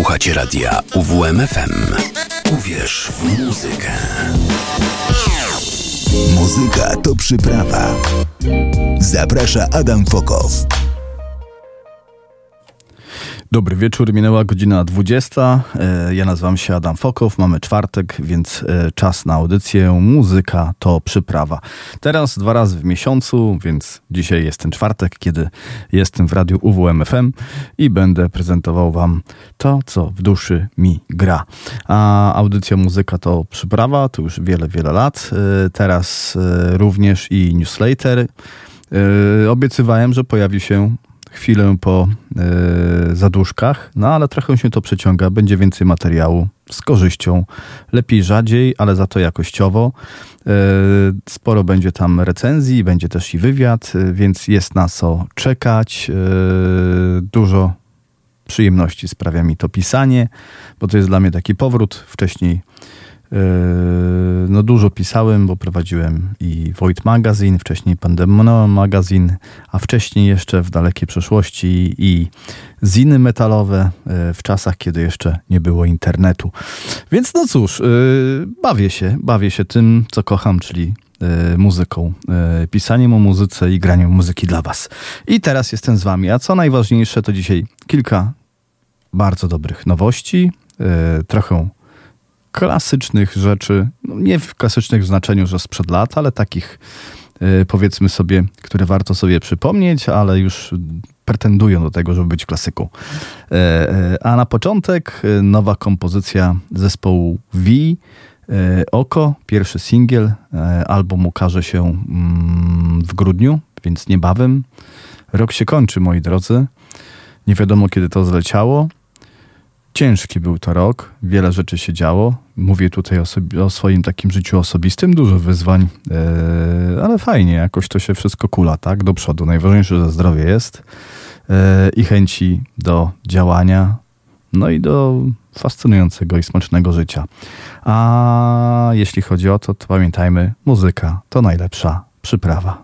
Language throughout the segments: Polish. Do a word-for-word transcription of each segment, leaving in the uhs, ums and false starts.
Słuchacie radia U W M F M. Uwierz w muzykę. Muzyka to przyprawa. Zaprasza Adam Fokow. Dobry wieczór, minęła godzina dwudziesta. Ja nazywam się Adam Fokow, mamy czwartek, więc czas na audycję Muzyka to przyprawa. Teraz dwa razy w miesiącu, więc dzisiaj jest ten czwartek, kiedy jestem w radiu U W M F M i będę prezentował wam to, co w duszy mi gra. A audycja Muzyka to przyprawa to już wiele, wiele lat. Teraz również i newsletter. Obiecywałem, że pojawi się chwilę po y, zaduszkach, no ale trochę się to przeciąga, będzie więcej materiału z korzyścią, lepiej rzadziej, ale za to jakościowo. Y, sporo będzie tam recenzji, będzie też i wywiad, y, więc jest na co czekać. Y, dużo przyjemności sprawia mi to pisanie, bo to jest dla mnie taki powrót. Wcześniej no dużo pisałem, bo prowadziłem i Void Magazine, wcześniej Pandemonium Magazine, a wcześniej jeszcze w dalekiej przeszłości i ziny metalowe w czasach, kiedy jeszcze nie było internetu. Więc no cóż, bawię się, bawię się tym, co kocham, czyli muzyką, pisaniem o muzyce i graniem muzyki dla was. I teraz jestem z wami, a co najważniejsze, to dzisiaj kilka bardzo dobrych nowości, trochę klasycznych rzeczy, no nie w klasycznych w znaczeniu, że sprzed lat, ale takich y, powiedzmy sobie, które warto sobie przypomnieć, ale już pretendują do tego, żeby być klasyką. Y, y, a na początek y, nowa kompozycja zespołu V y, Oko, pierwszy singiel, y, album ukaże się mm, w grudniu, więc niebawem. Rok się kończy, moi drodzy. Nie wiadomo, kiedy to zleciało. Ciężki był to rok, wiele rzeczy się działo. Mówię tutaj o, sobie, o swoim takim życiu osobistym, dużo wyzwań, yy, ale fajnie, jakoś to się wszystko kula, tak, do przodu. Najważniejsze, że zdrowie jest yy, i chęci do działania, no i do fascynującego i smacznego życia. A jeśli chodzi o to, to pamiętajmy, muzyka to najlepsza przyprawa.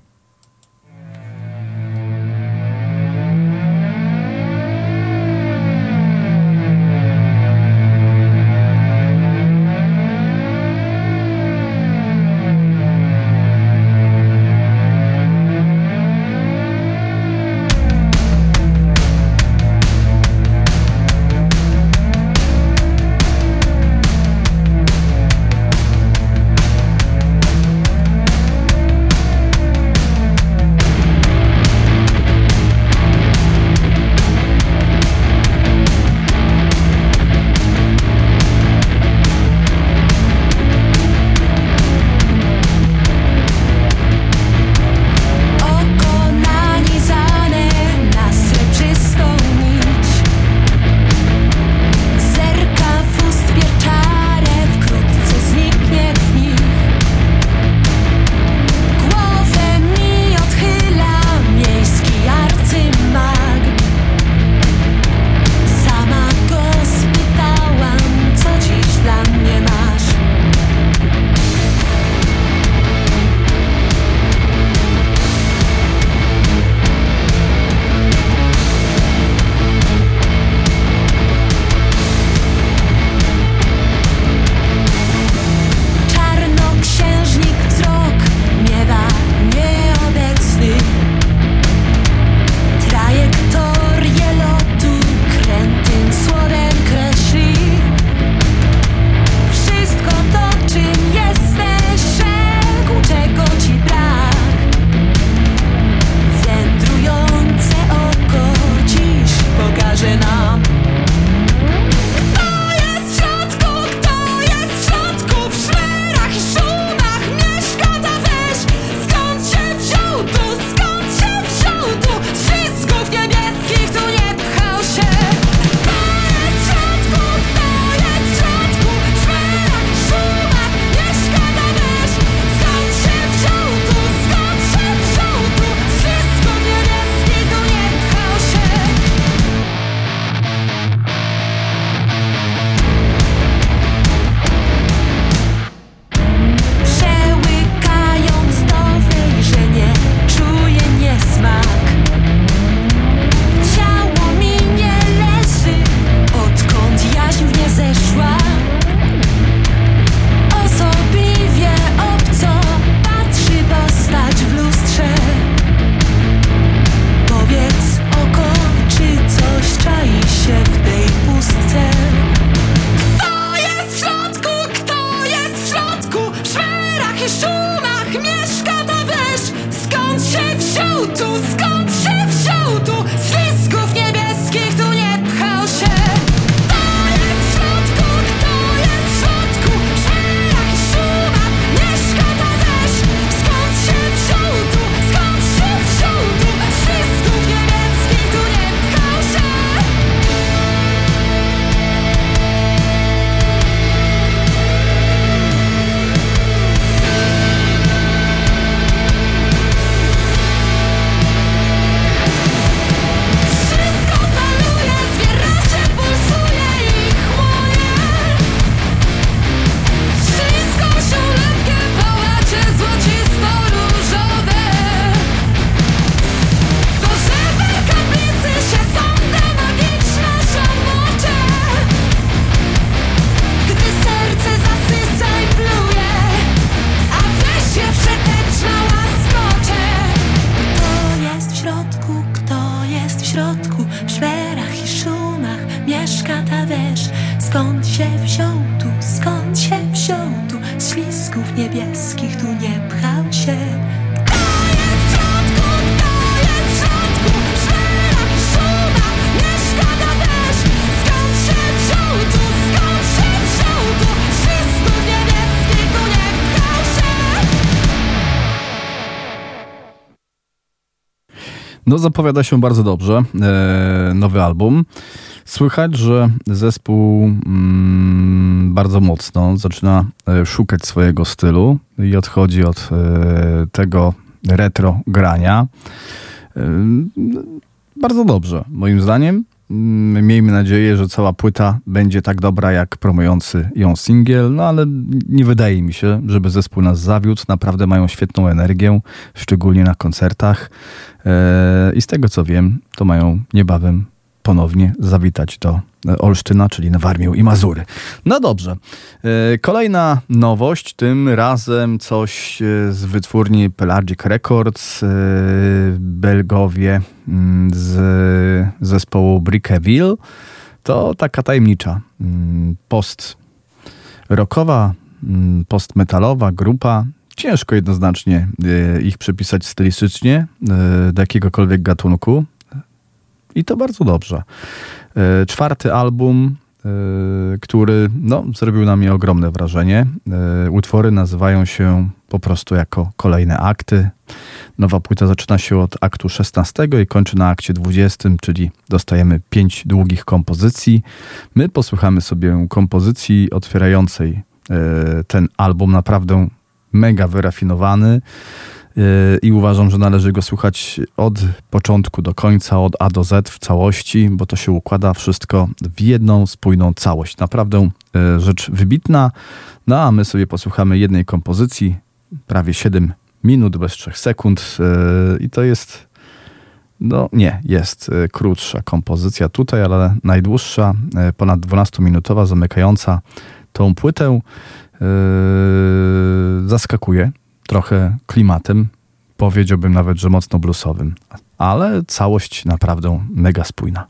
Mieszka ta wież, skąd się wziął tu, skąd się wziął tu, z ślisków niebieskich tu nie pchał się. No, zapowiada się bardzo dobrze eee, nowy album. Słychać, że zespół mm, bardzo mocno zaczyna e, szukać swojego stylu i odchodzi od e, tego retro grania. E, bardzo dobrze, moim zdaniem. Miejmy nadzieję, że cała płyta będzie tak dobra jak promujący ją singiel, no ale nie wydaje mi się, żeby zespół nas zawiódł. Naprawdę mają świetną energię, szczególnie na koncertach i z tego co wiem, to mają niebawem ponownie zawitać do Olsztyna, czyli na Warmię i Mazury. No dobrze, kolejna nowość, tym razem coś z wytwórni Pelagic Records, Belgowie z zespołu Brickerville. To taka tajemnicza post-rockowa, post-metalowa grupa. Ciężko jednoznacznie ich przypisać stylistycznie do jakiegokolwiek gatunku. I to bardzo dobrze. E, czwarty album, e, który no, zrobił na mnie ogromne wrażenie. E, utwory nazywają się po prostu jako kolejne akty. Nowa płyta zaczyna się od aktu szesnastego i kończy na akcie dwudziestym, czyli dostajemy pięć długich kompozycji. My posłuchamy sobie kompozycji otwierającej e, ten album, naprawdę mega wyrafinowany. I uważam, że należy go słuchać od początku do końca, od A do Z w całości, bo to się układa wszystko w jedną spójną całość. Naprawdę rzecz wybitna. No a my sobie posłuchamy jednej kompozycji, prawie siedem minut bez trzech sekund i to jest, no nie, jest krótsza kompozycja tutaj, ale najdłuższa, ponad dwunastominutowa, zamykająca tą płytę. Zaskakuje trochę klimatem, powiedziałbym nawet, że mocno bluesowym, ale całość naprawdę mega spójna.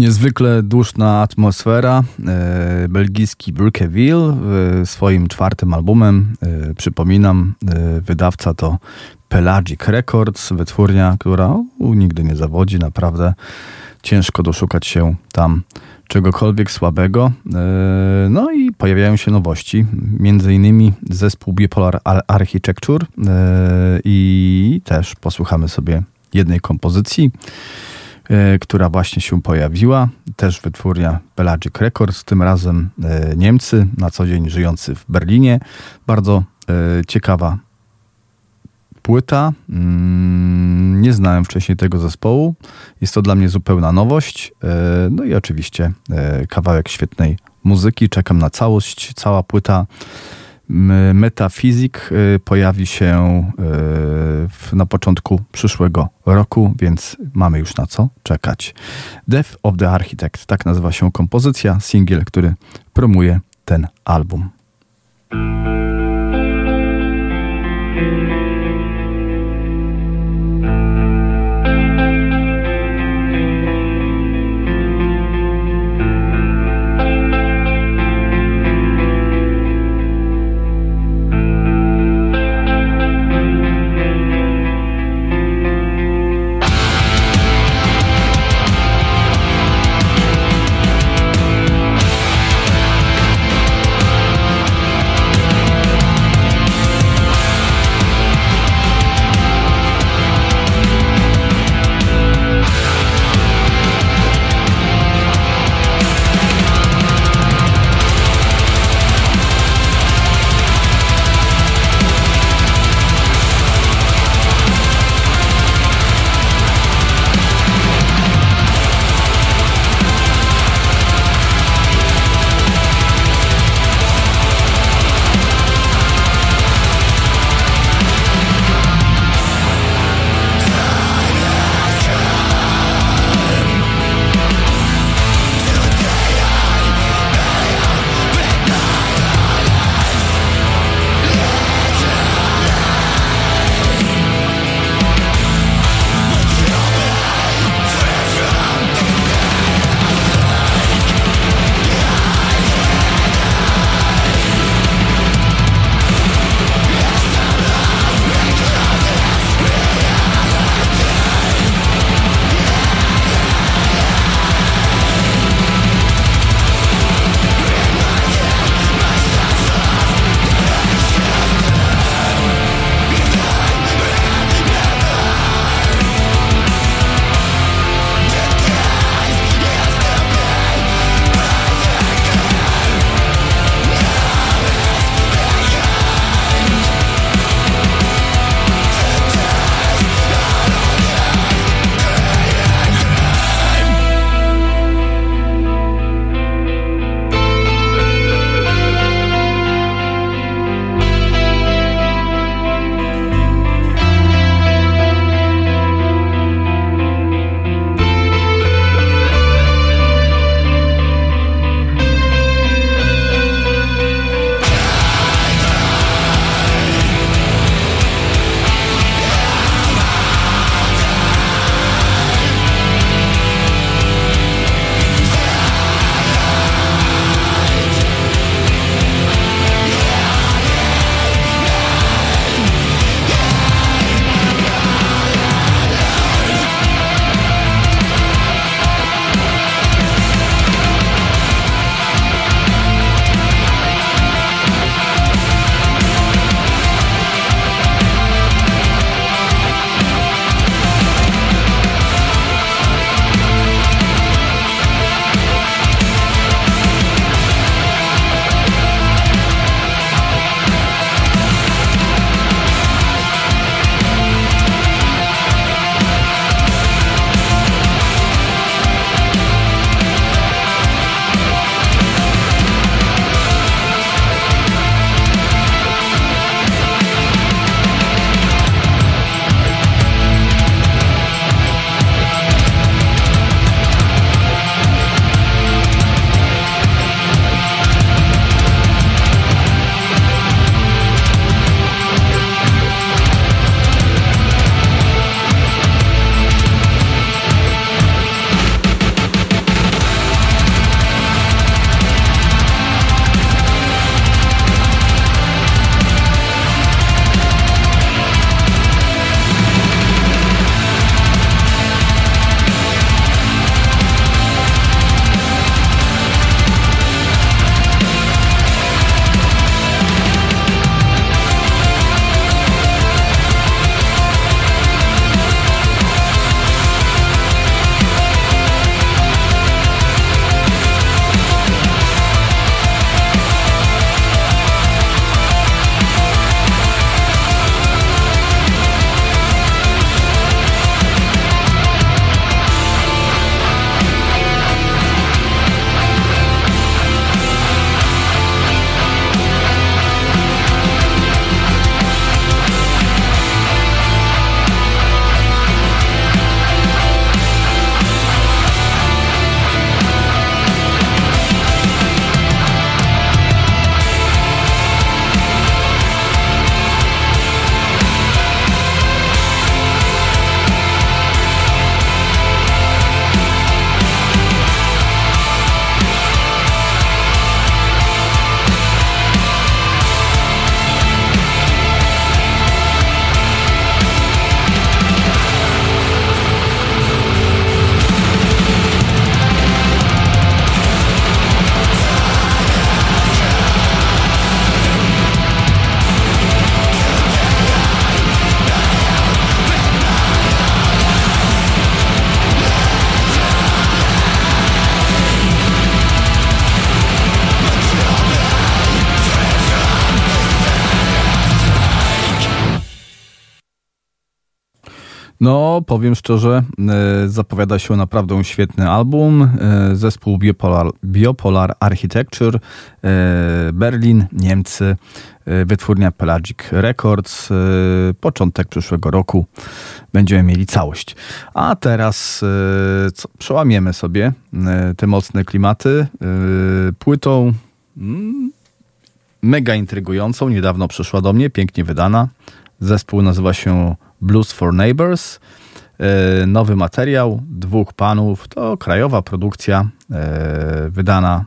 niezwykle duszna atmosfera. E, belgijski Brickerville e, swoim czwartym albumem, e, przypominam, e, wydawca to Pelagic Records, wytwórnia, która u, nigdy nie zawodzi, naprawdę ciężko doszukać się tam czegokolwiek słabego. E, no i pojawiają się nowości, między innymi zespół Bipolar Architecture e, i też posłuchamy sobie jednej kompozycji, która właśnie się pojawiła, też wytwórnia Pelagic Records, tym razem Niemcy, na co dzień żyjący w Berlinie. Bardzo ciekawa płyta. Nie znałem wcześniej tego zespołu. Jest to dla mnie zupełna nowość. No i oczywiście kawałek świetnej muzyki. Czekam na całość. Cała płyta Metafizyk pojawi się w, na początku przyszłego roku, więc mamy już na co czekać. Death of the Architect, tak nazywa się kompozycja, singiel, który promuje ten album. No, powiem szczerze, zapowiada się naprawdę świetny album. Zespół Biopolar, Bipolar Architecture, Berlin, Niemcy, wytwórnia Pelagic Records. Początek przyszłego roku będziemy mieli całość. A teraz co, przełamiemy sobie te mocne klimaty płytą mega intrygującą. Niedawno przyszła do mnie, pięknie wydana. Zespół nazywa się Blues for Neighbors. Nowy materiał dwóch panów. To krajowa produkcja wydana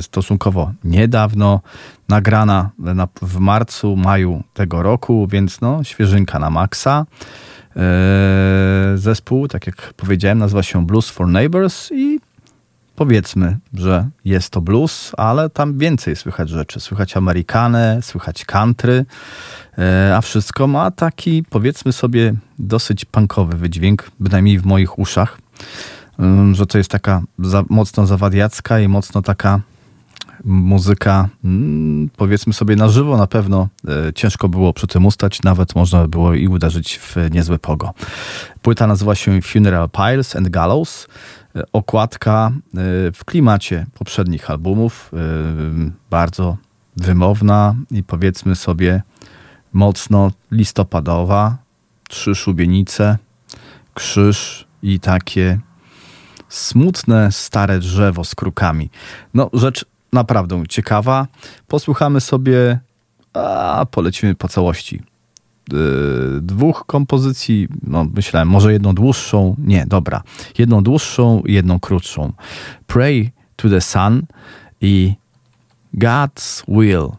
stosunkowo niedawno, nagrana w marcu, maju tego roku, więc no, świeżynka na maksa. Zespół, tak jak powiedziałem, nazywa się Blues for Neighbors i powiedzmy, że jest to blues, ale tam więcej słychać rzeczy. Słychać Amerykanę, słychać country, a wszystko ma taki, powiedzmy sobie, dosyć punkowy wydźwięk, bynajmniej w moich uszach, że to jest taka za, mocno zawadiacka i mocno taka muzyka, powiedzmy sobie, na żywo na pewno ciężko było przy tym ustać, nawet można było i uderzyć w niezłe pogo. Płyta nazywa się Funeral Piles and Gallows. Okładka w klimacie poprzednich albumów, bardzo wymowna i powiedzmy sobie mocno listopadowa. Trzy szubienice, krzyż i takie smutne stare drzewo z krukami. No, rzecz naprawdę ciekawa. Posłuchamy sobie, a polecimy po całości. Dwóch kompozycji, no myślałem, może jedną dłuższą, nie, dobra, jedną dłuższą i jedną krótszą. Pray to the Sun i God's Will.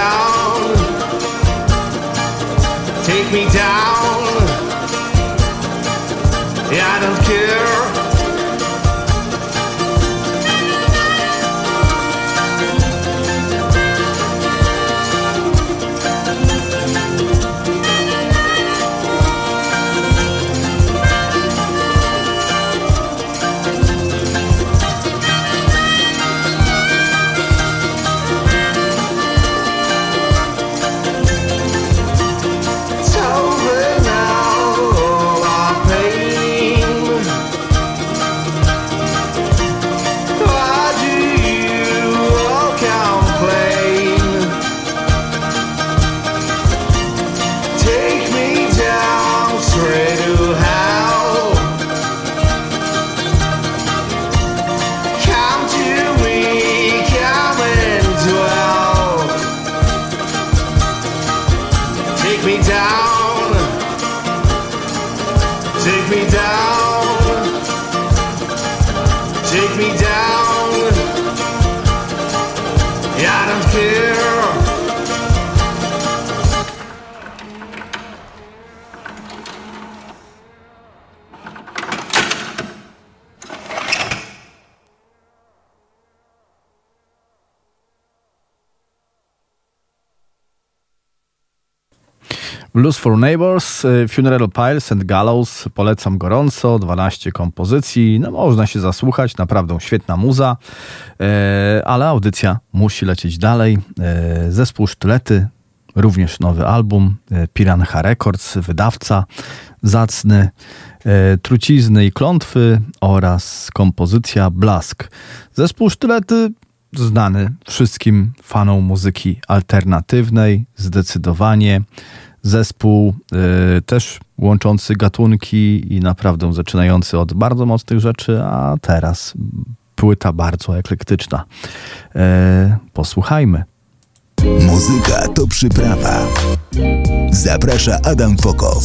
down, take me down. Yeah, I don't care. Blues for Neighbors, Funeral Piles and Gallows, polecam gorąco, dwanaście kompozycji, no można się zasłuchać, naprawdę świetna muza, ale audycja musi lecieć dalej. Zespół Sztylety, również nowy album, Piranha Records, wydawca zacny, Trucizny i klątwy oraz kompozycja Blask. Zespół Sztylety znany wszystkim fanom muzyki alternatywnej, zdecydowanie. Zespół y, też łączący gatunki i naprawdę zaczynający od bardzo mocnych rzeczy, a teraz płyta bardzo eklektyczna. Y, posłuchajmy. Muzyka to przyprawa. Zaprasza Adam Fokow.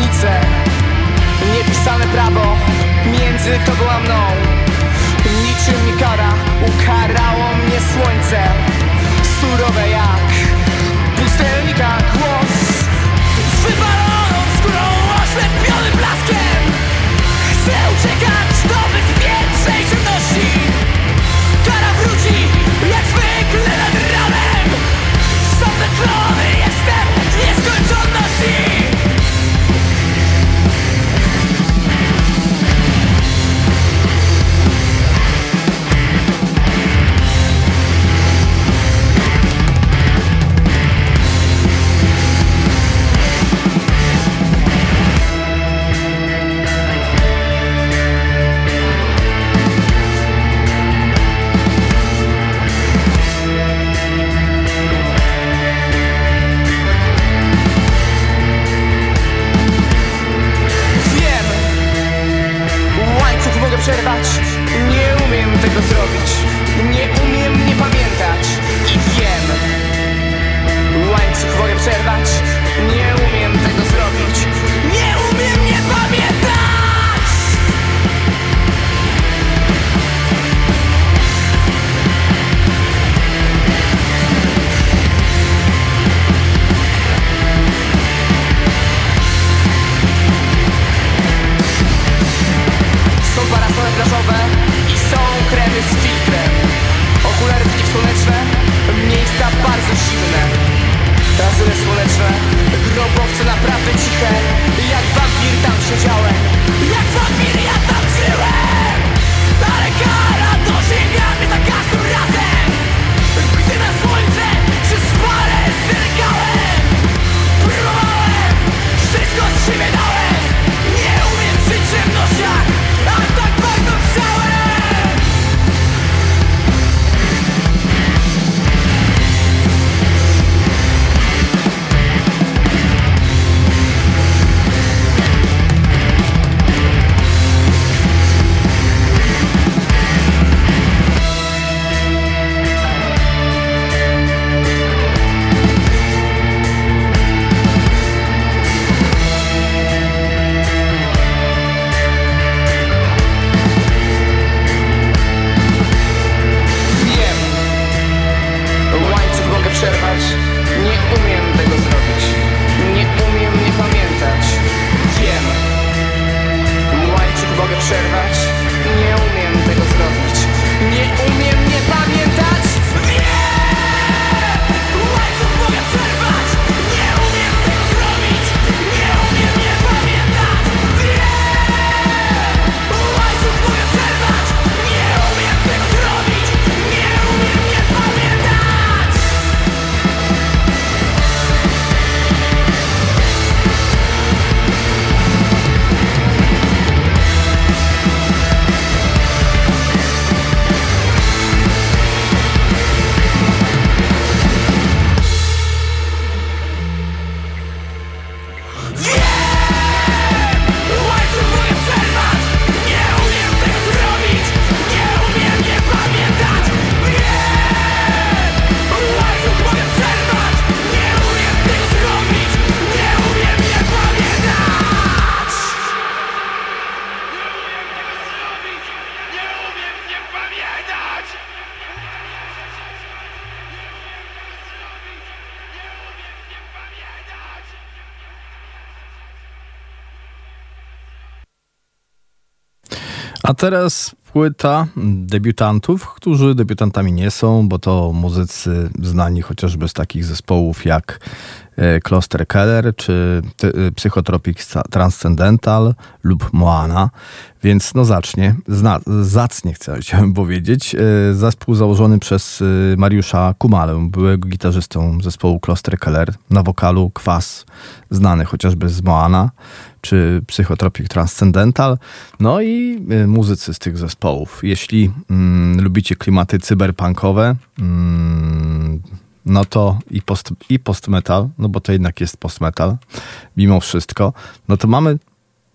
rocznicę. Niepisane prawo między tobą a mną. Niczym mi kara, ukarało mnie słońce. Surowe jak pustelnika głos z wypaloną skórą, oślepionym blaskiem. Chcę uciekać do bezpiecznej ciemności. Kara wróci jak zwykle nad ranem. Sądetlony jestem w nieskończoności. Przerwać. Nie umiem tego zrobić. Nie umiem nie pamiętać. I wiem. Łańcuch wolę przerwać. Nie umiem tego zrobić. Nie umiem nie pamiętać. Parasole plażowe i są kremy z filtrem. Okulary przeciwsłoneczne, miejsca bardzo zimne. Razury słoneczne, grobowce naprawdę ciche. Jak wampir tam siedziałem, jak wampir ja tam żyłem. Ale kara dosięga mnie za każdym razem, gdy na słońce przez parę zerkałem. Próbowałem, wszystko z siebie dałem. Nie umiem przy ciemnościach, a tak bardzo chciałem. A teraz płyta debiutantów, którzy debiutantami nie są, bo to muzycy znani chociażby z takich zespołów jak Kloster Keller czy Psychotropic Transcendental lub Moana. Więc no zacznie, zna, zacnie chciałem powiedzieć. Zespół założony przez Mariusza Kumalę, byłego gitarzystą zespołu Kloster Keller, na wokalu Kwas, znany chociażby z Moana czy Psychotropic Transcendental, no i muzycy z tych zespołów. Jeśli mm, lubicie klimaty cyberpunkowe, mm, no to i post, i post-metal, no bo to jednak jest post-metal mimo wszystko, no to mamy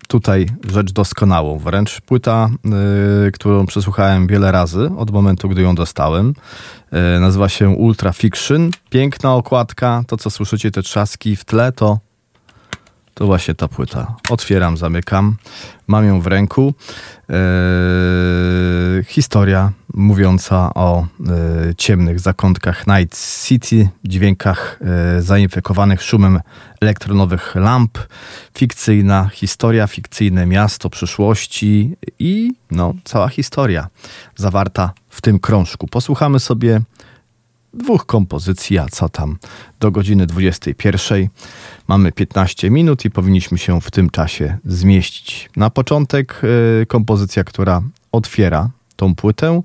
tutaj rzecz doskonałą, wręcz płyta, y, którą przesłuchałem wiele razy od momentu, gdy ją dostałem. Y, nazywa się Ultra Fiction. Piękna okładka, to co słyszycie, te trzaski w tle, to To właśnie ta płyta. Otwieram, zamykam. Mam ją w ręku. Eee, historia mówiąca o e, ciemnych zakątkach Night City, dźwiękach e, zainfekowanych szumem elektronowych lamp. Fikcyjna historia, fikcyjne miasto przyszłości i no, cała historia zawarta w tym krążku. Posłuchamy sobie dwóch kompozycji, a co tam, do godziny dwudziestej pierwszej. Mamy piętnaście minut i powinniśmy się w tym czasie zmieścić. Na początek y, kompozycja, która otwiera tą płytę,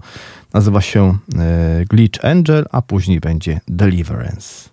nazywa się y, Glitch Angel, a później będzie Deliverance.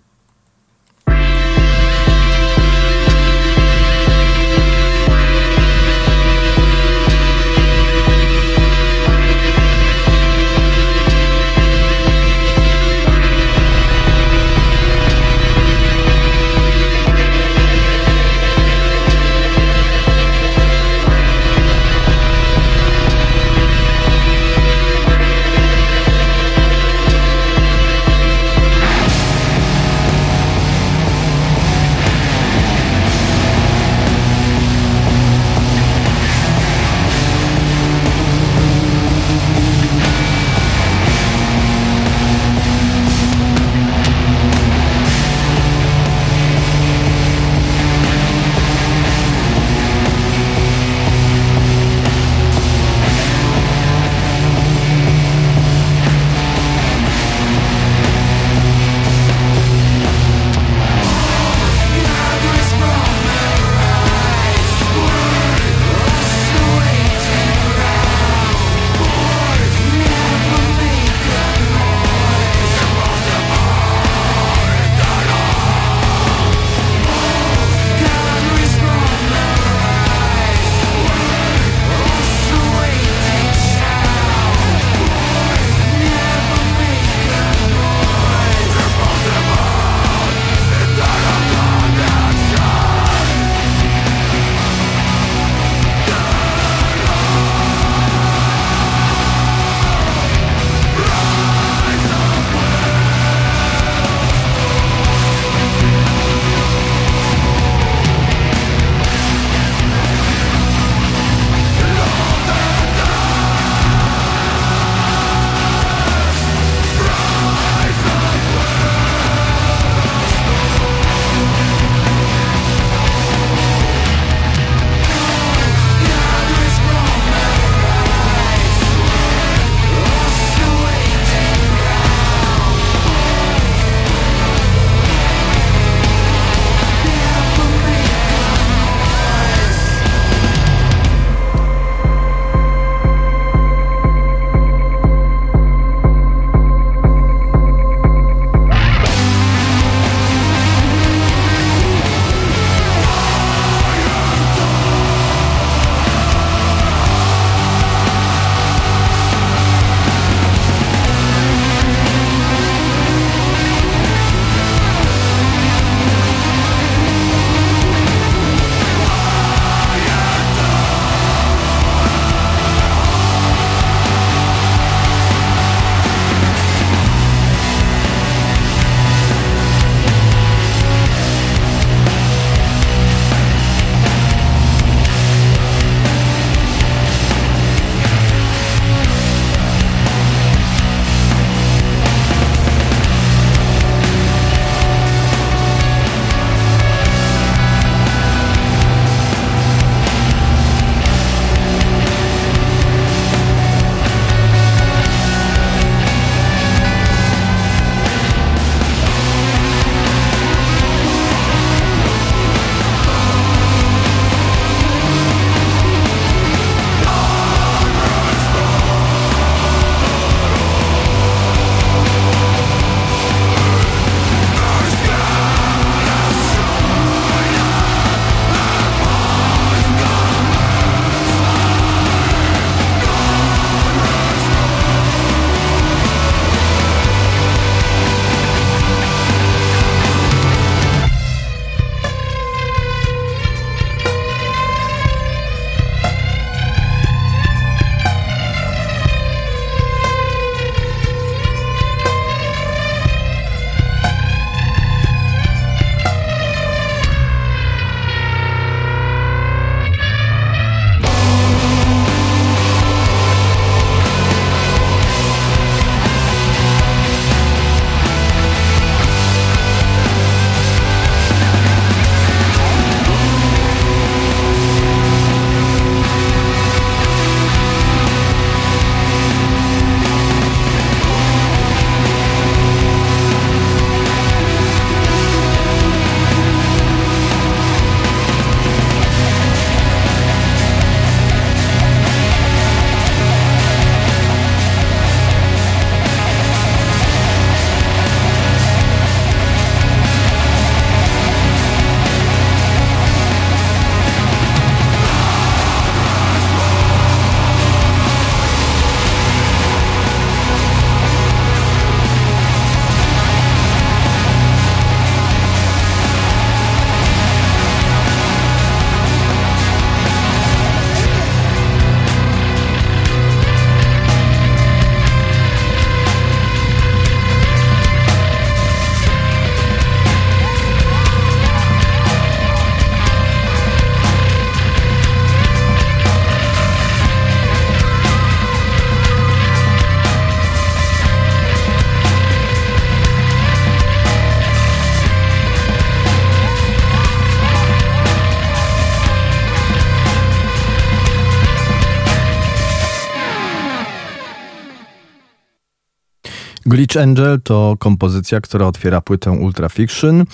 Glitch Angel to kompozycja, która otwiera płytę Ultra Fiction,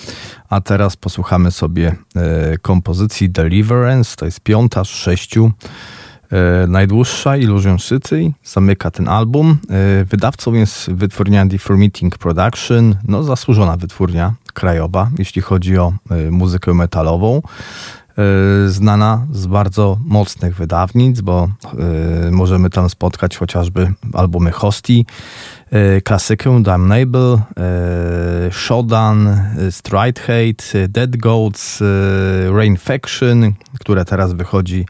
a teraz posłuchamy sobie e, kompozycji Deliverance, to jest piąta z sześciu, e, najdłuższa, Illusion City, zamyka ten album. E, wydawcą jest wytwórnia Deformating Production, no zasłużona wytwórnia krajowa, jeśli chodzi o e, muzykę metalową. Znana z bardzo mocnych wydawnic, bo y, możemy tam spotkać chociażby albumy Hosti, y, klasykę Damnable, y, Shodan, Crackhead, Dead Goats, y, Rain Faction, które teraz wychodzi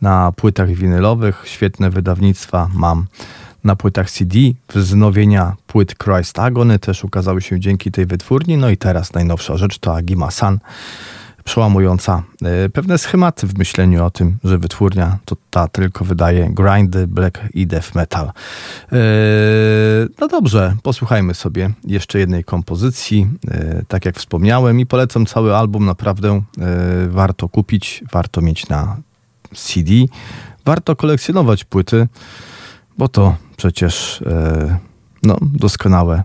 na płytach winylowych. Świetne wydawnictwa mam na płytach C D. Wznowienia płyt Christ Agony też ukazały się dzięki tej wytwórni. No i teraz najnowsza rzecz to Agima-san, przełamująca pewne schematy w myśleniu o tym, że wytwórnia to ta tylko wydaje grindy, black i death metal. Yy, no dobrze, posłuchajmy sobie jeszcze jednej kompozycji, yy, tak jak wspomniałem, i polecam cały album, naprawdę yy, warto kupić, warto mieć na C D, warto kolekcjonować płyty, bo to przecież yy, no, doskonałe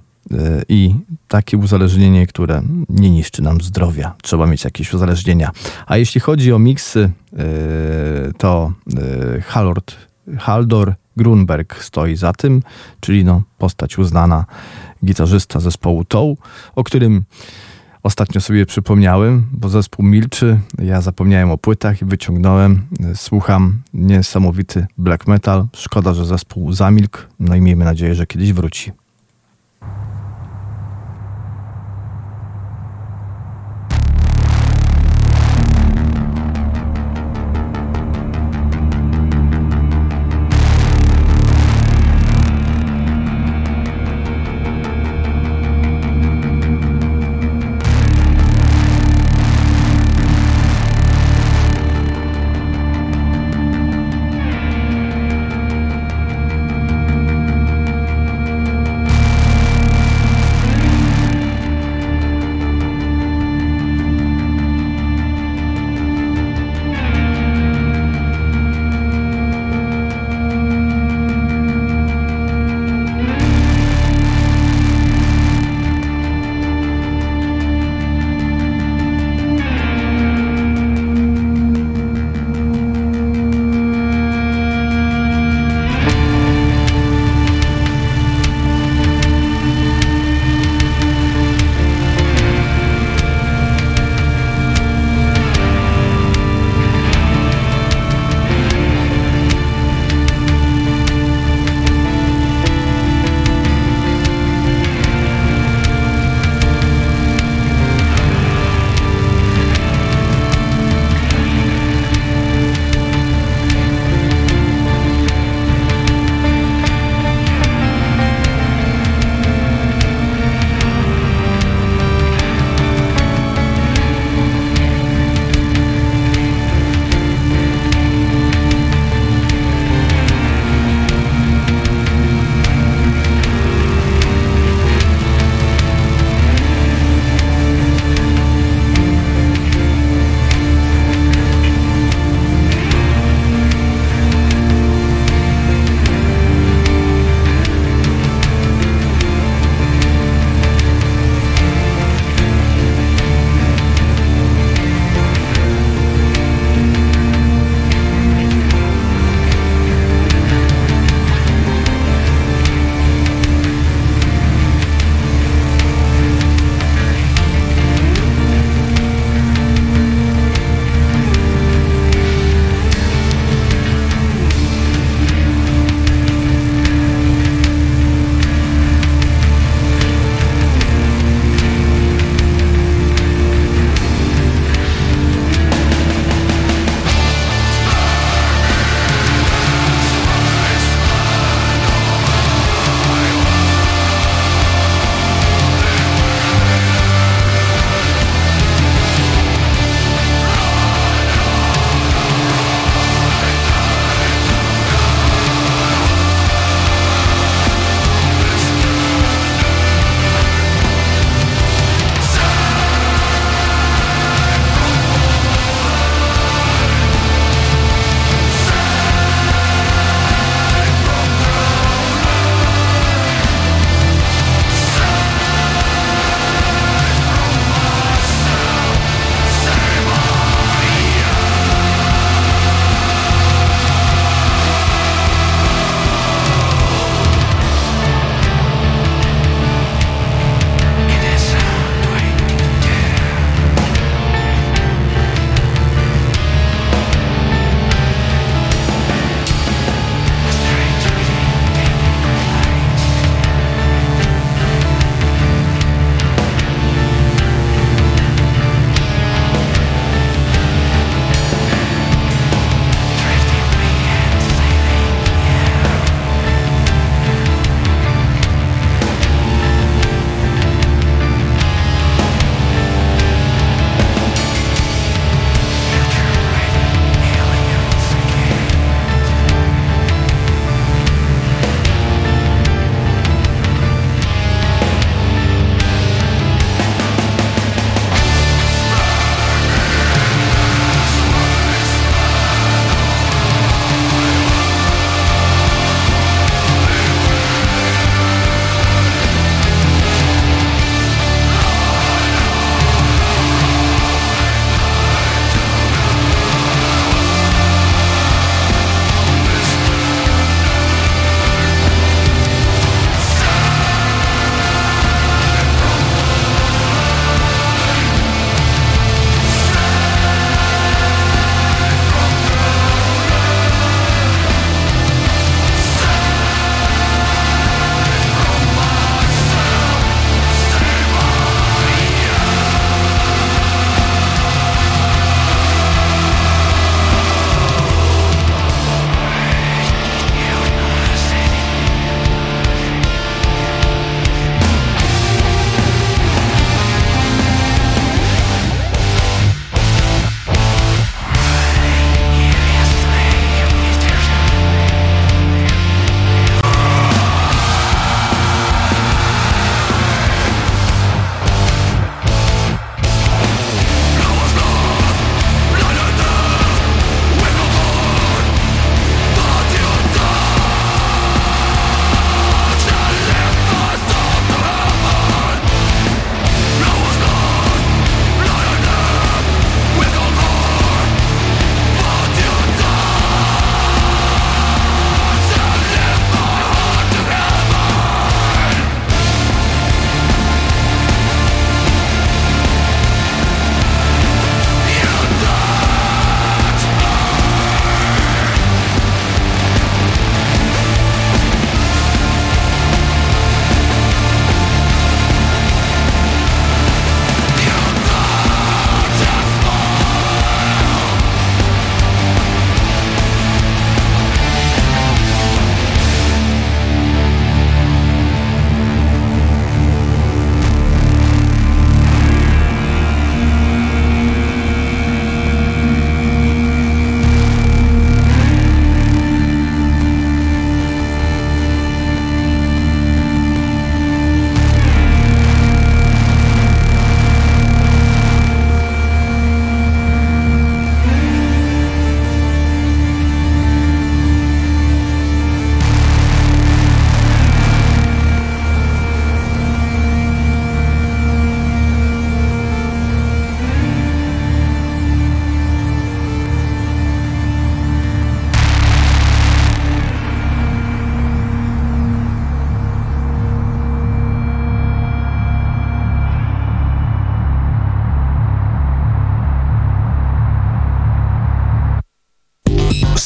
i takie uzależnienie, które nie niszczy nam zdrowia. Trzeba mieć jakieś uzależnienia. A jeśli chodzi o miksy, to Halord, Haldor Grunberg stoi za tym, czyli no, postać uznana, gitarzysta zespołu Tow, o którym ostatnio sobie przypomniałem, bo zespół milczy, ja zapomniałem o płytach i wyciągnąłem, słucham, niesamowity black metal, szkoda, że zespół zamilkł, no i miejmy nadzieję, że kiedyś wróci.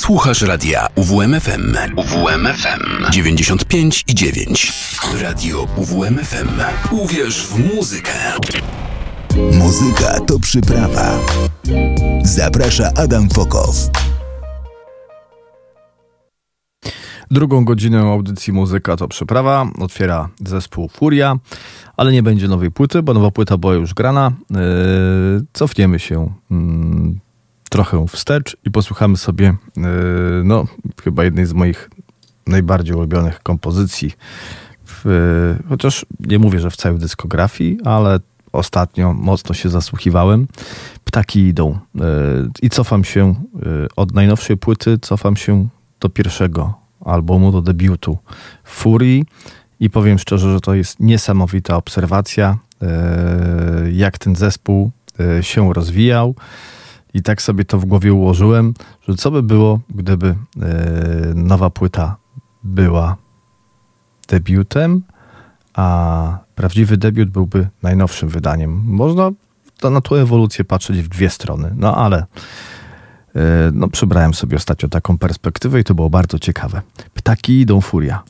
Słuchasz radia U W M F M. U W M F M dziewięćdziesiąt pięć i dziewięć. Radio U W M F M. Uwierz w muzykę. Muzyka to przyprawa. Zaprasza Adam Fokow. Drugą godzinę audycji Muzyka to przyprawa otwiera zespół Furia, ale nie będzie nowej płyty, bo nowa płyta była już grana. Yy, cofniemy się yy, trochę wstecz i posłuchamy sobie yy, no, chyba jednej z moich najbardziej ulubionych kompozycji. W, yy, chociaż nie mówię, że w całej dyskografii, ale ostatnio mocno się zasłuchiwałem. Ptaki idą. Yy, I cofam się yy, od najnowszej płyty, cofam się do pierwszego albumu, do debiutu Furii i powiem szczerze, że to jest niesamowita obserwacja, jak ten zespół się rozwijał i tak sobie to w głowie ułożyłem, że co by było, gdyby nowa płyta była debiutem, a prawdziwy debiut byłby najnowszym wydaniem. Można na tą ewolucję patrzeć w dwie strony, no ale No, przybrałem sobie ostatnio taką perspektywę i to było bardzo ciekawe. Ptaki idą, Furia.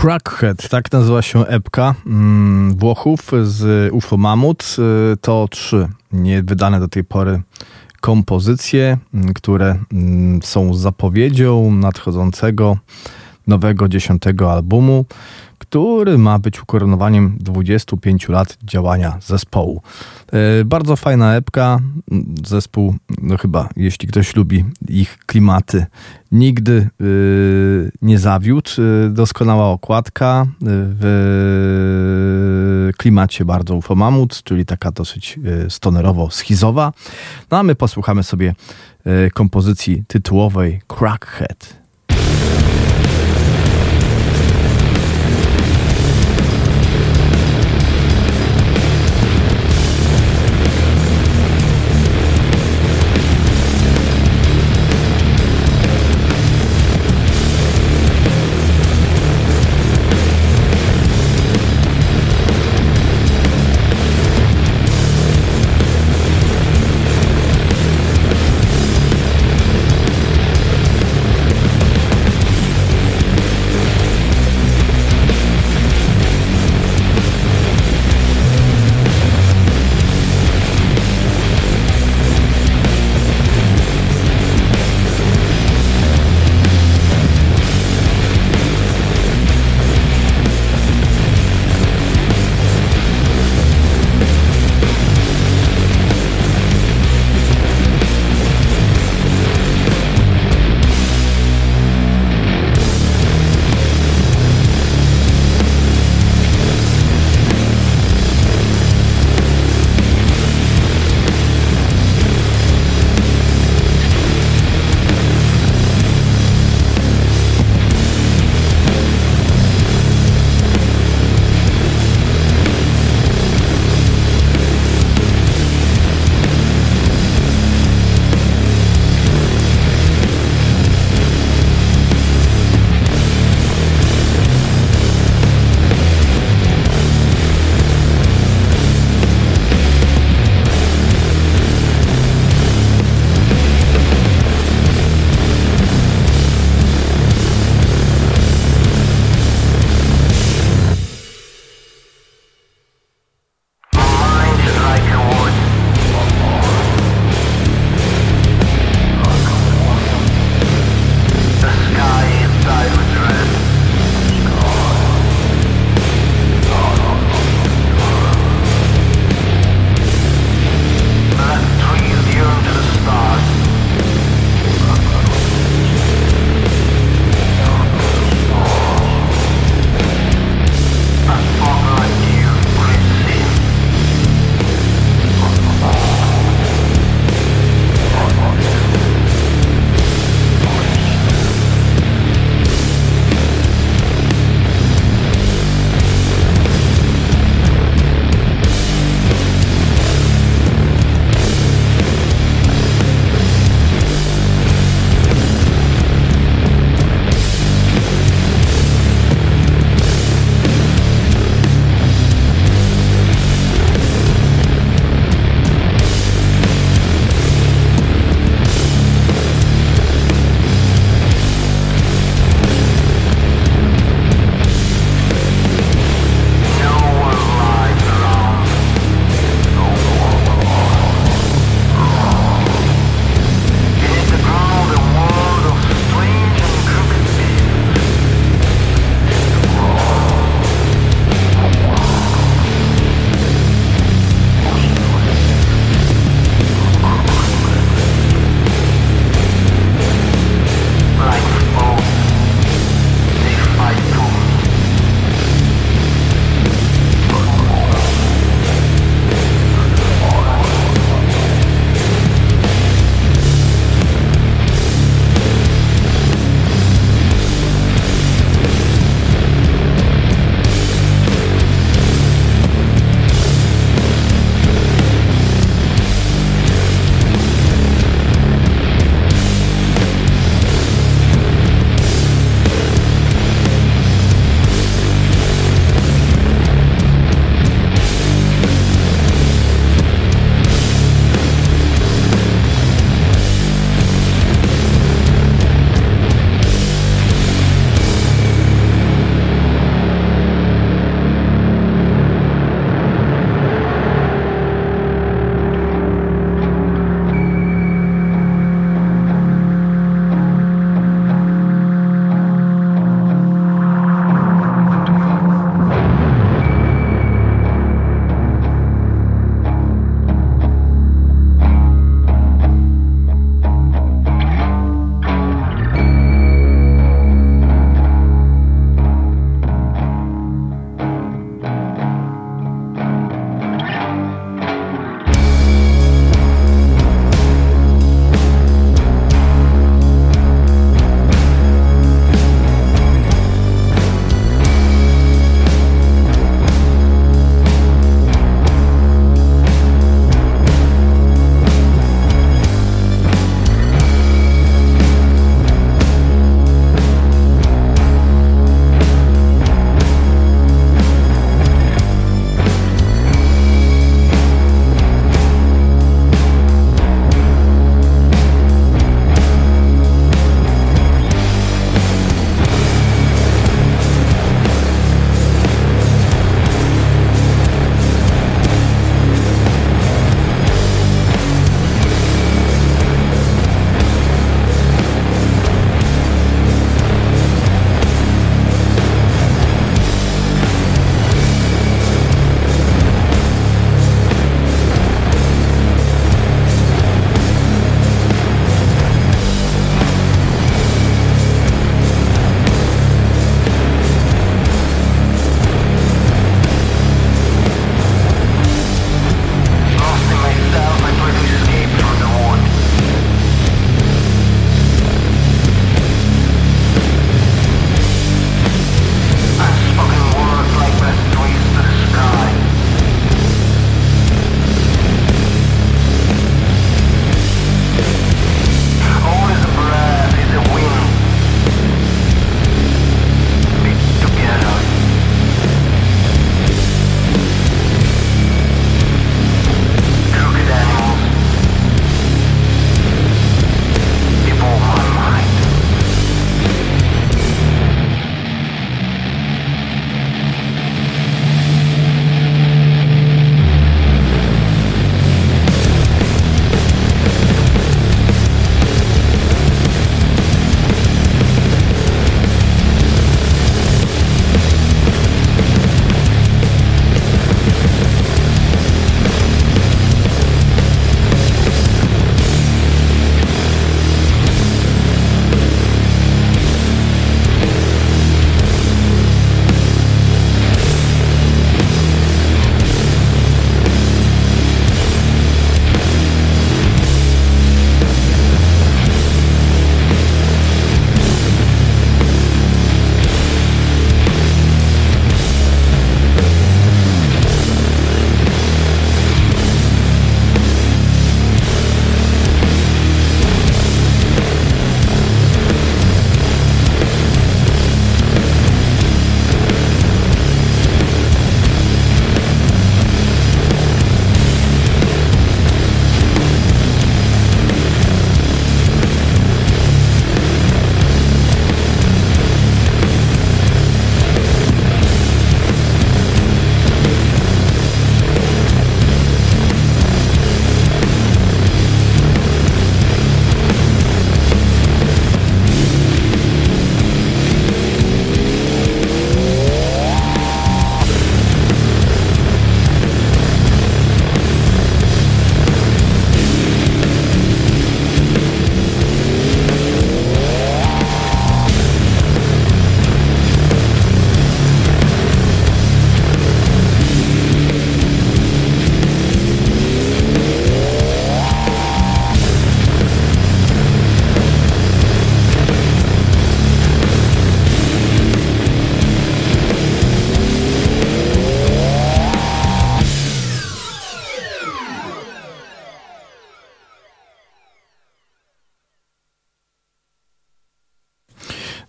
Crackhead, tak nazywa się epka mm, Włochów z U F O Mamut. To trzy niewydane do tej pory kompozycje, które mm, są zapowiedzią nadchodzącego nowego dziesiątego albumu, który ma być ukoronowaniem dwudziestu pięciu lat działania zespołu. Yy, bardzo fajna epka, zespół, no chyba, jeśli ktoś lubi ich klimaty, nigdy yy, nie zawiódł. Yy, doskonała okładka w klimacie bardzo U F O Mamut, czyli taka dosyć yy, stonerowo-schizowa. No a my posłuchamy sobie yy, kompozycji tytułowej Crackhead.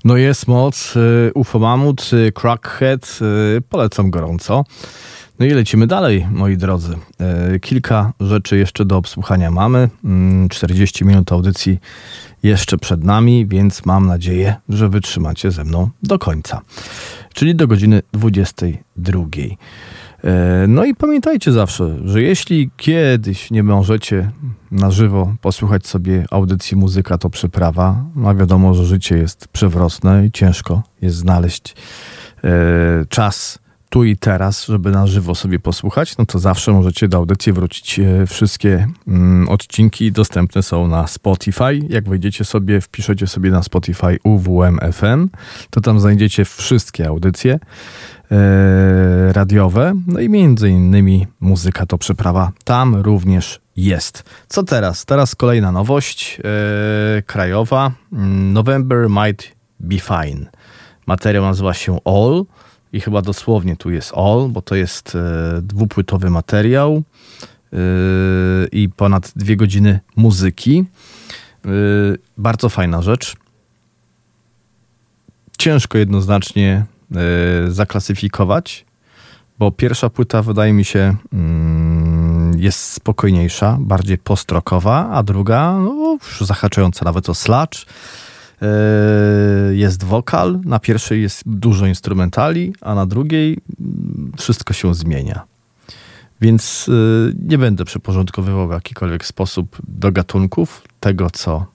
No jest moc, U F O Mamut, Crackhead, polecam gorąco. No i lecimy dalej, moi drodzy. Kilka rzeczy jeszcze do obsłuchania mamy. czterdzieści minut audycji jeszcze przed nami, więc mam nadzieję, że wytrzymacie ze mną do końca. Czyli do godziny dwudziestej drugiej. No i pamiętajcie zawsze, że jeśli kiedyś nie możecie na żywo posłuchać sobie audycji Muzyka to przyprawa, a wiadomo, że życie jest przewrotne i ciężko jest znaleźć czas tu i teraz, żeby na żywo sobie posłuchać, no to zawsze możecie do audycji wrócić. Wszystkie mm, odcinki dostępne są na Spotify. Jak wejdziecie sobie, wpiszecie sobie na Spotify U W M F M, to tam znajdziecie wszystkie audycje yy, radiowe, no i między innymi Muzyka to przyprawa. Tam również jest. Co teraz? Teraz kolejna nowość yy, krajowa. November Might Be Fine. Materiał nazywa się All. I chyba dosłownie tu jest All, bo to jest e, dwupłytowy materiał yy, i ponad dwie godziny muzyki. Yy, bardzo fajna rzecz. Ciężko jednoznacznie yy, zaklasyfikować, bo pierwsza płyta wydaje mi się yy, jest spokojniejsza, bardziej postrokowa, a druga no, już zahaczająca nawet o sludge. Jest wokal, na pierwszej jest dużo instrumentali, a na drugiej wszystko się zmienia. Więc nie będę przyporządkowywał w jakikolwiek sposób do gatunków tego, co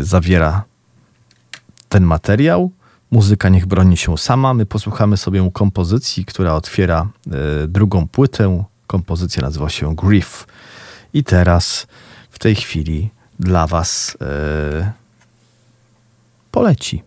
zawiera ten materiał. Muzyka niech broni się sama. My posłuchamy sobie kompozycji, która otwiera drugą płytę. Kompozycja nazywa się Grief. I teraz w tej chwili dla was yy, poleci.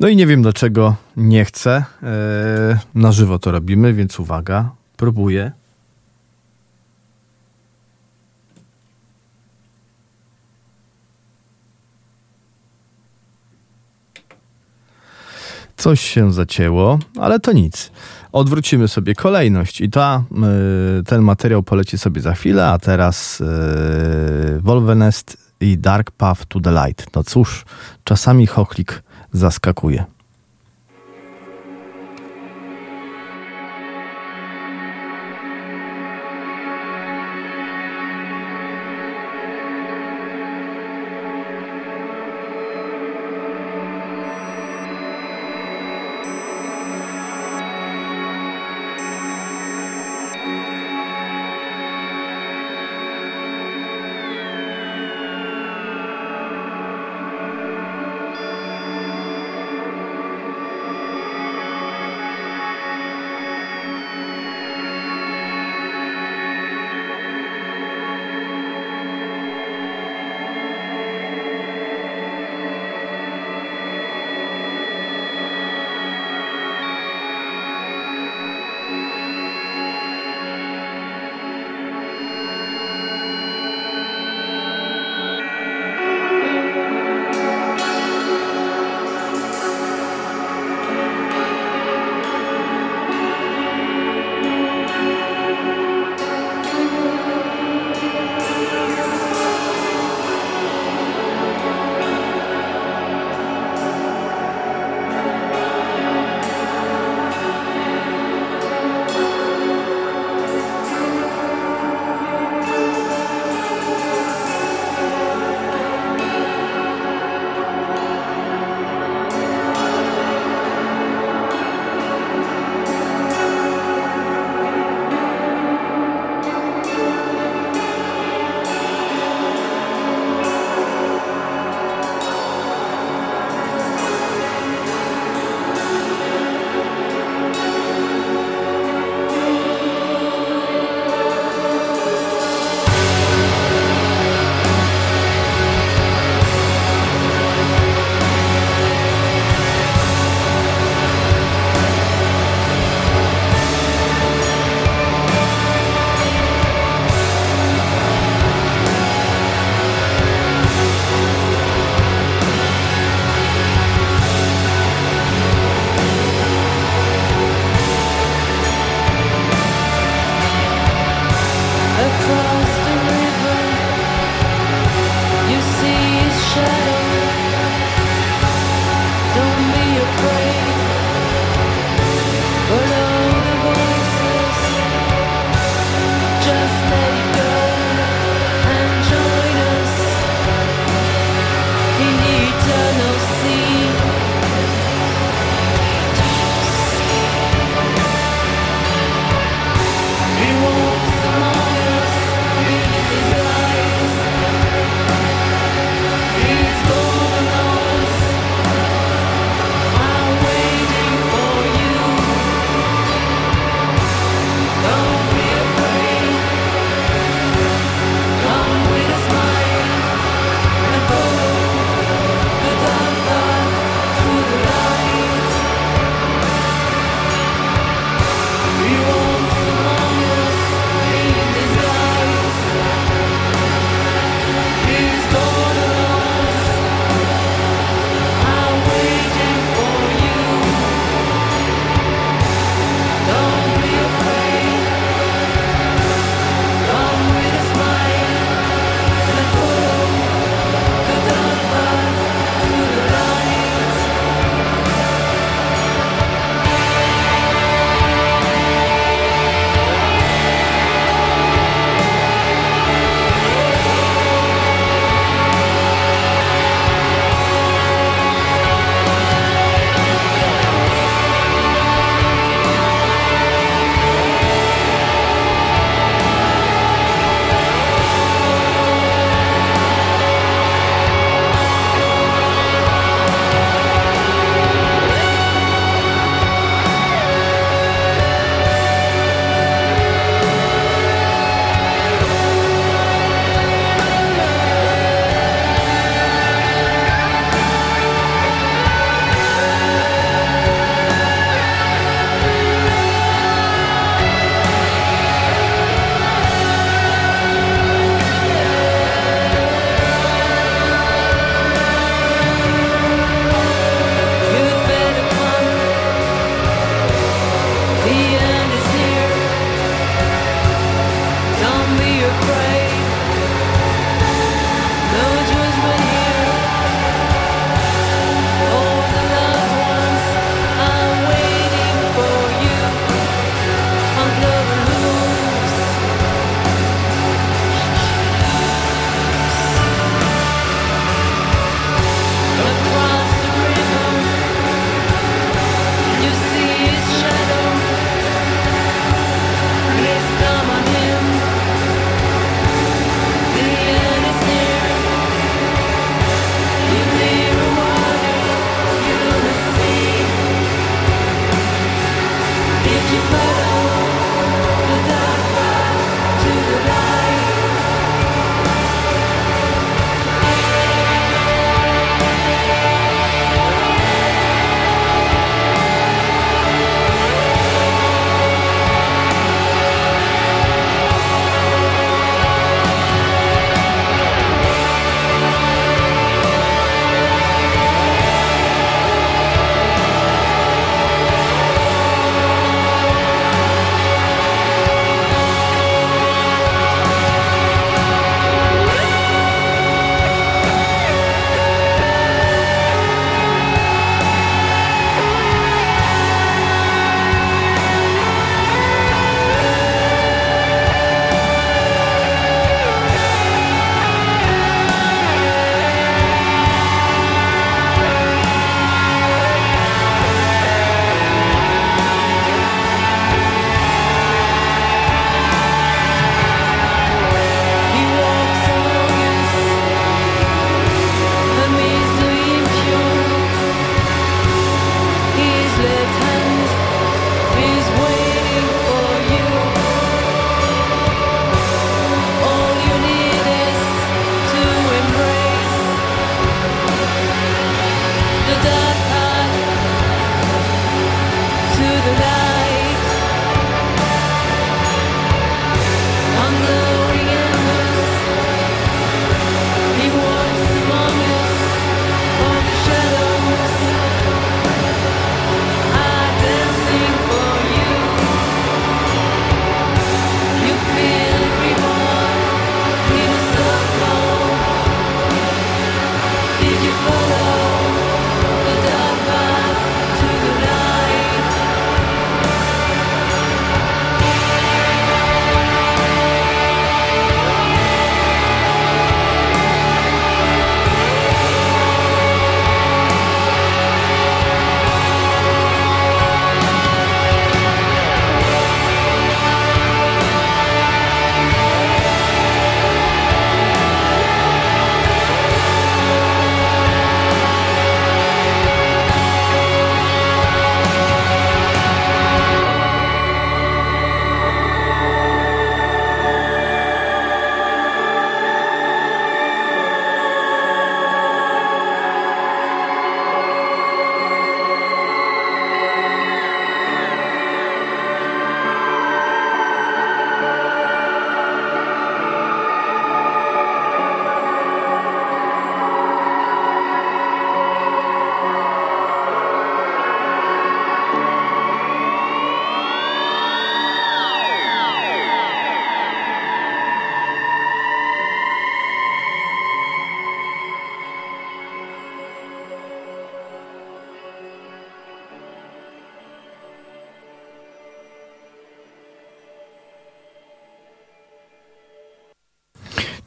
No i nie wiem dlaczego nie chcę. Yy, na żywo to robimy, więc uwaga, próbuję. Coś się zacięło, ale to nic. Odwrócimy sobie kolejność i ta, yy, ten materiał poleci sobie za chwilę, a teraz yy, Wolvenest i Dark Path to the Light. No cóż, czasami chochlik zaskakuje.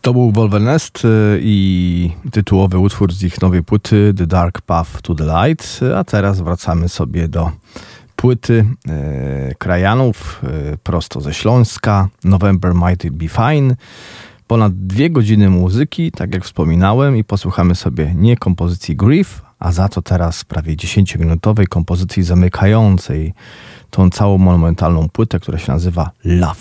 To był Wolvenest i tytułowy utwór z ich nowej płyty The Dark Path to the Light, a teraz wracamy sobie do płyty e, Krajanów e, prosto ze Śląska, November Might Be Fine. Ponad dwie godziny muzyki, tak jak wspominałem, i posłuchamy sobie nie kompozycji Grief, a za to teraz prawie dziesięciominutowej kompozycji zamykającej tą całą monumentalną płytę, która się nazywa Love.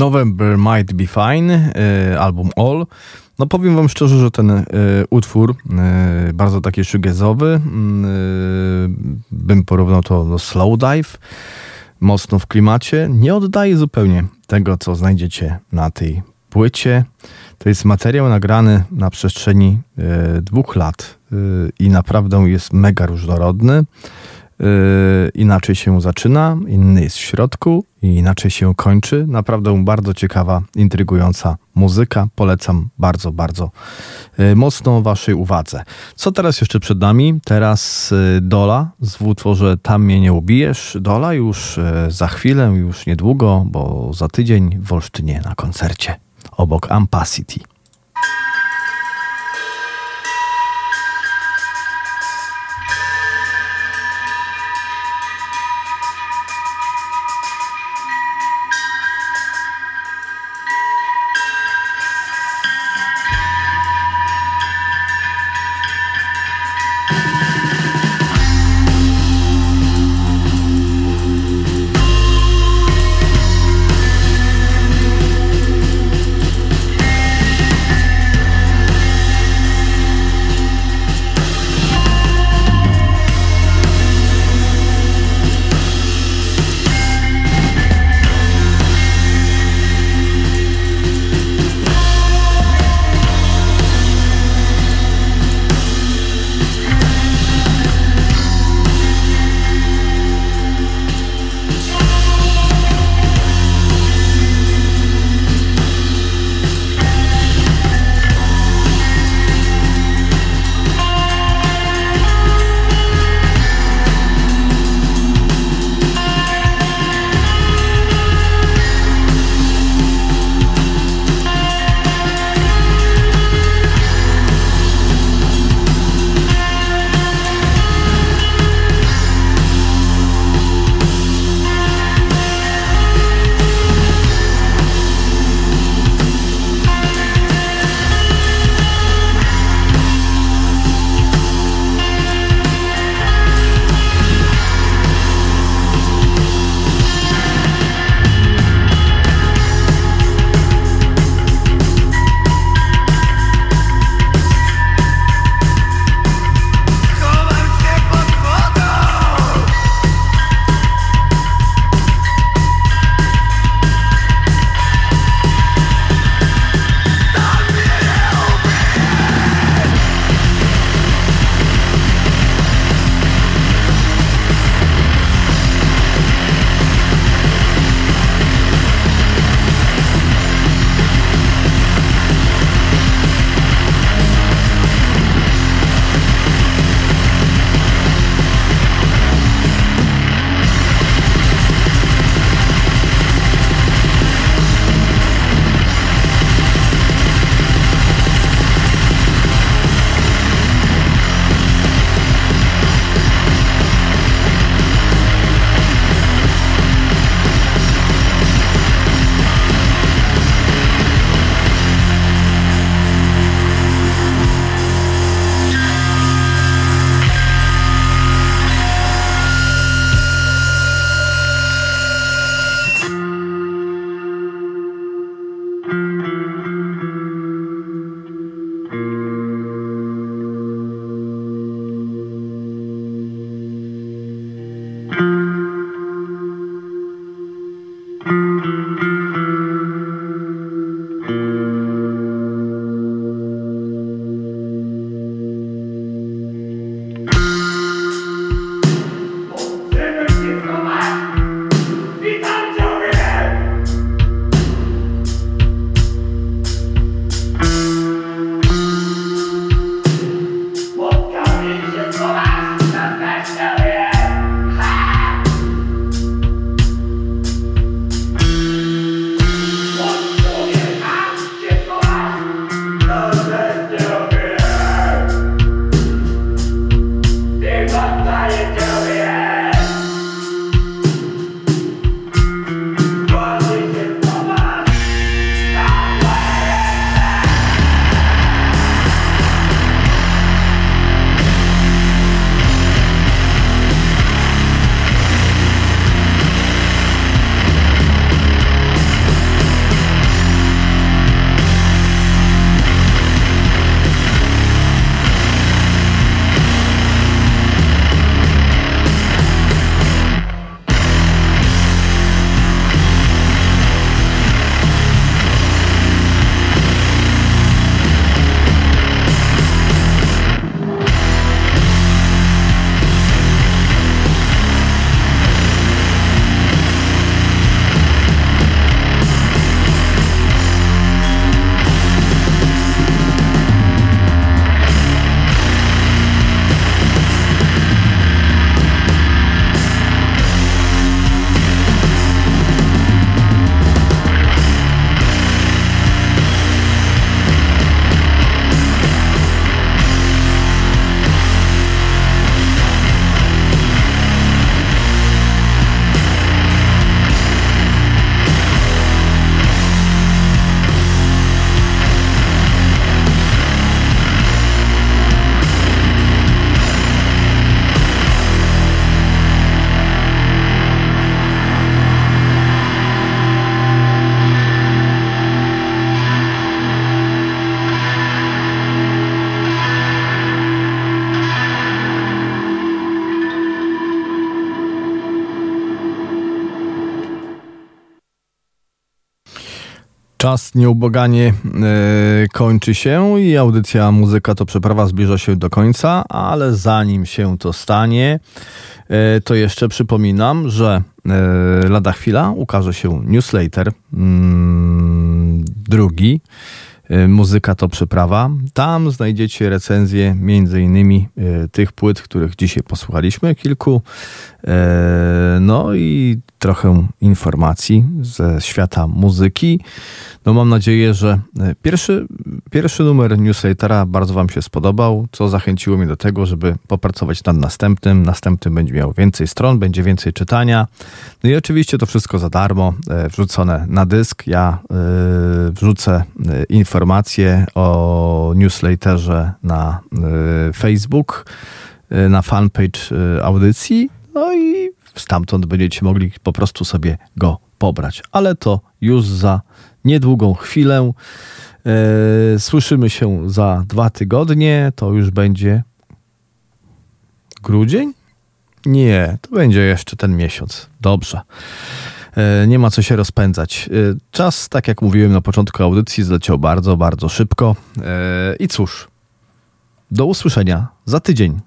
November Might Be Fine, y, album All. No powiem wam szczerze, że ten y, utwór y, bardzo taki shoegaze'owy, y, bym porównał to do slow dive, mocno w klimacie, nie oddaje zupełnie tego, co znajdziecie na tej płycie. To jest materiał nagrany na przestrzeni y, dwóch lat y, i naprawdę jest mega różnorodny. Yy, inaczej się zaczyna, inny jest w środku i inaczej się kończy. Naprawdę bardzo ciekawa, intrygująca muzyka. Polecam bardzo, bardzo yy, mocno waszej uwadze. Co teraz jeszcze przed nami? Teraz yy, Dola w utworze Tam mnie nie ubijesz. Dola już yy, za chwilę, już niedługo, bo za tydzień w Olsztynie na koncercie obok Ampacity. Czas nieubłaganie yy, kończy się i audycja Muzyka to Przyprawa zbliża się do końca, ale zanim się to stanie, yy, to jeszcze przypominam, że yy, lada chwila ukaże się newsletter yy, drugi, yy, Muzyka to Przyprawa. Tam znajdziecie recenzje między innymi yy, tych płyt, których dzisiaj posłuchaliśmy, kilku, yy, no i trochę informacji ze świata muzyki. No mam nadzieję, że pierwszy, pierwszy numer newslettera bardzo wam się spodobał, co zachęciło mnie do tego, żeby popracować nad następnym. Następny będzie miał więcej stron, będzie więcej czytania. No i oczywiście to wszystko za darmo, wrzucone na dysk. Ja y, wrzucę informacje o newsletterze na y, Facebook, y, na fanpage y, audycji. No i stamtąd będziecie mogli po prostu sobie go pobrać. Ale to już za niedługą chwilę. Yy, słyszymy się za dwa tygodnie. To już będzie grudzień? Nie, to będzie jeszcze ten miesiąc. Dobrze. Yy, nie ma co się rozpędzać. Yy, czas, tak jak mówiłem na początku audycji, zleciał bardzo, bardzo szybko. Yy, I cóż, do usłyszenia za tydzień.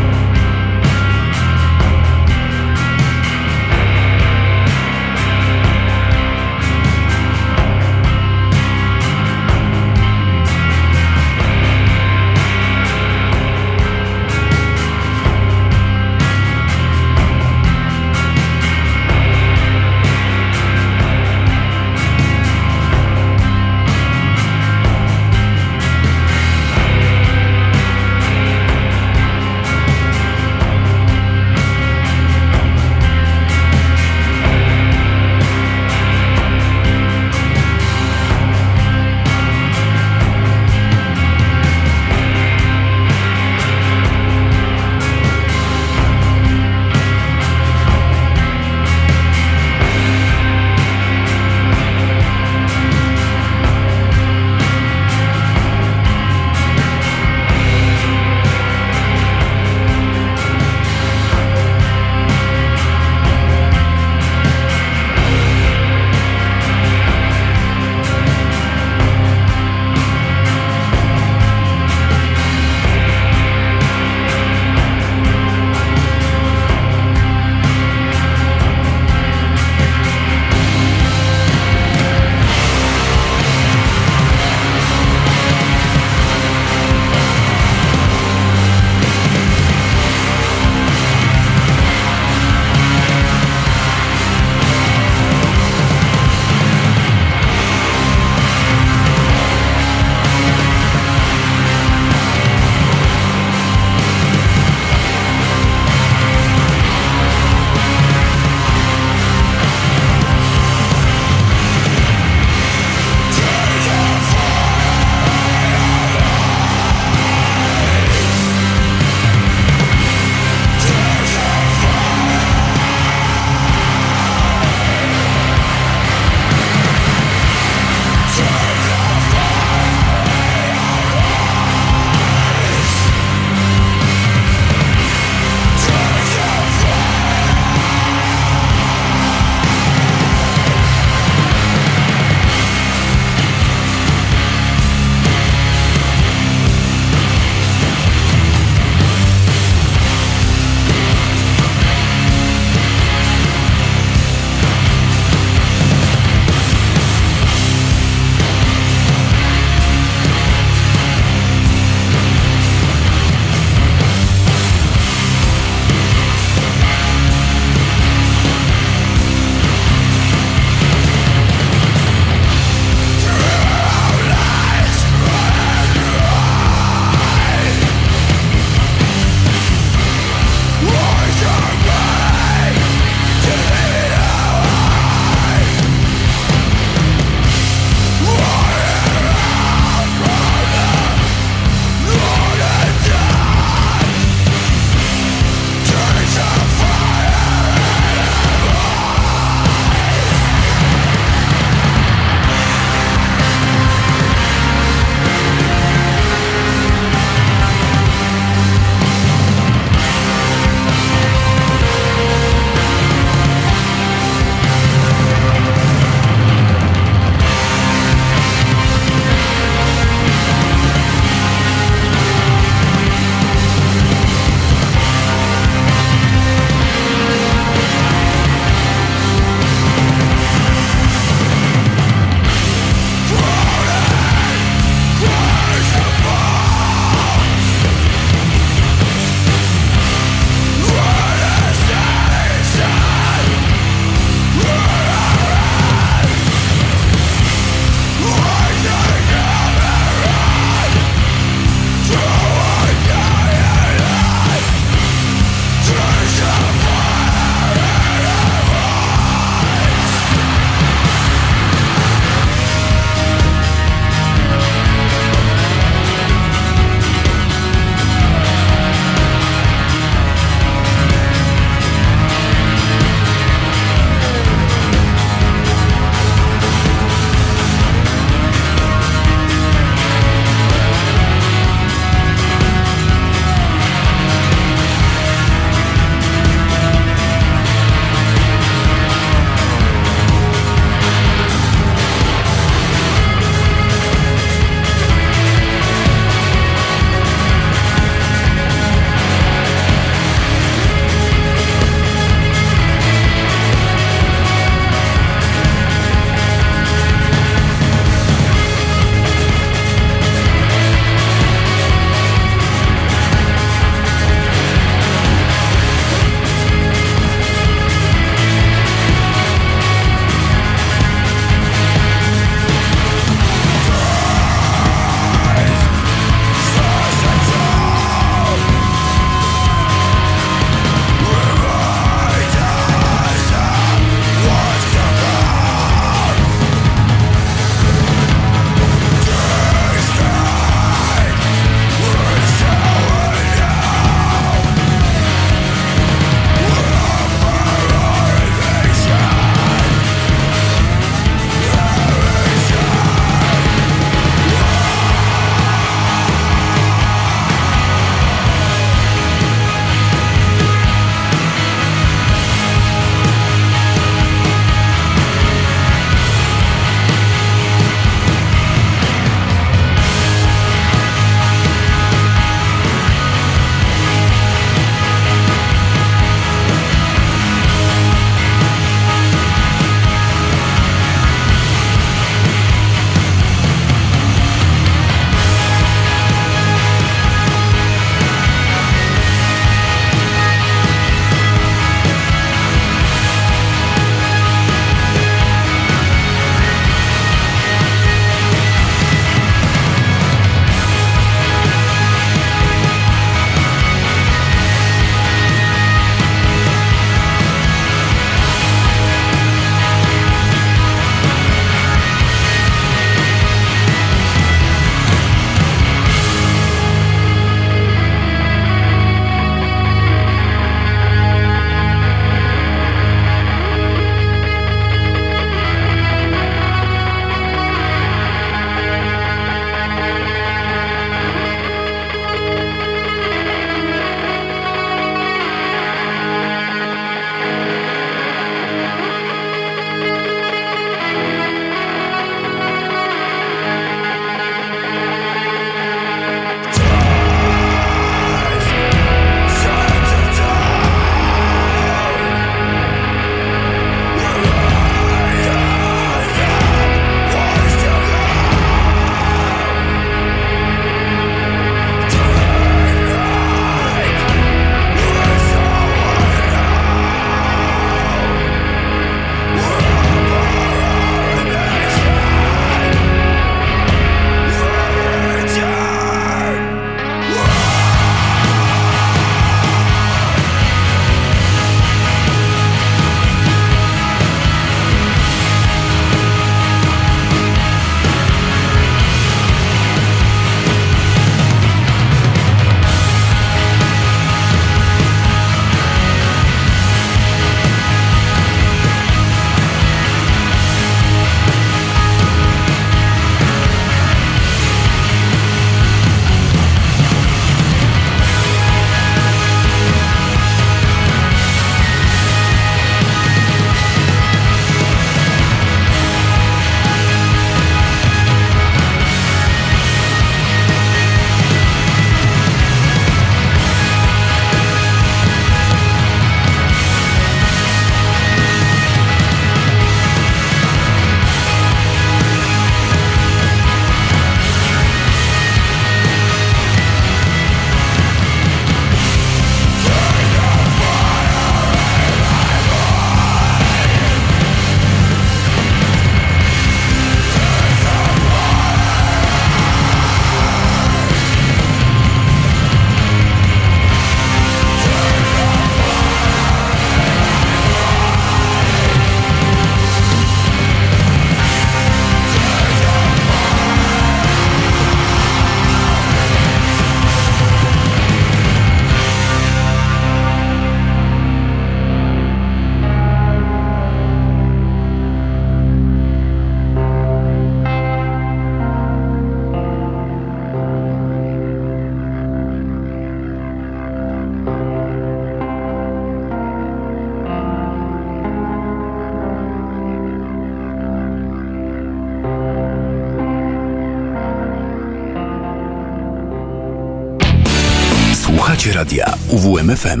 Słuchacie radia U W M F M.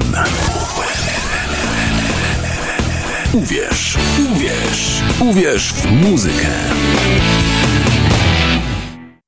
Uwierz, uwierz, uwierz w muzykę.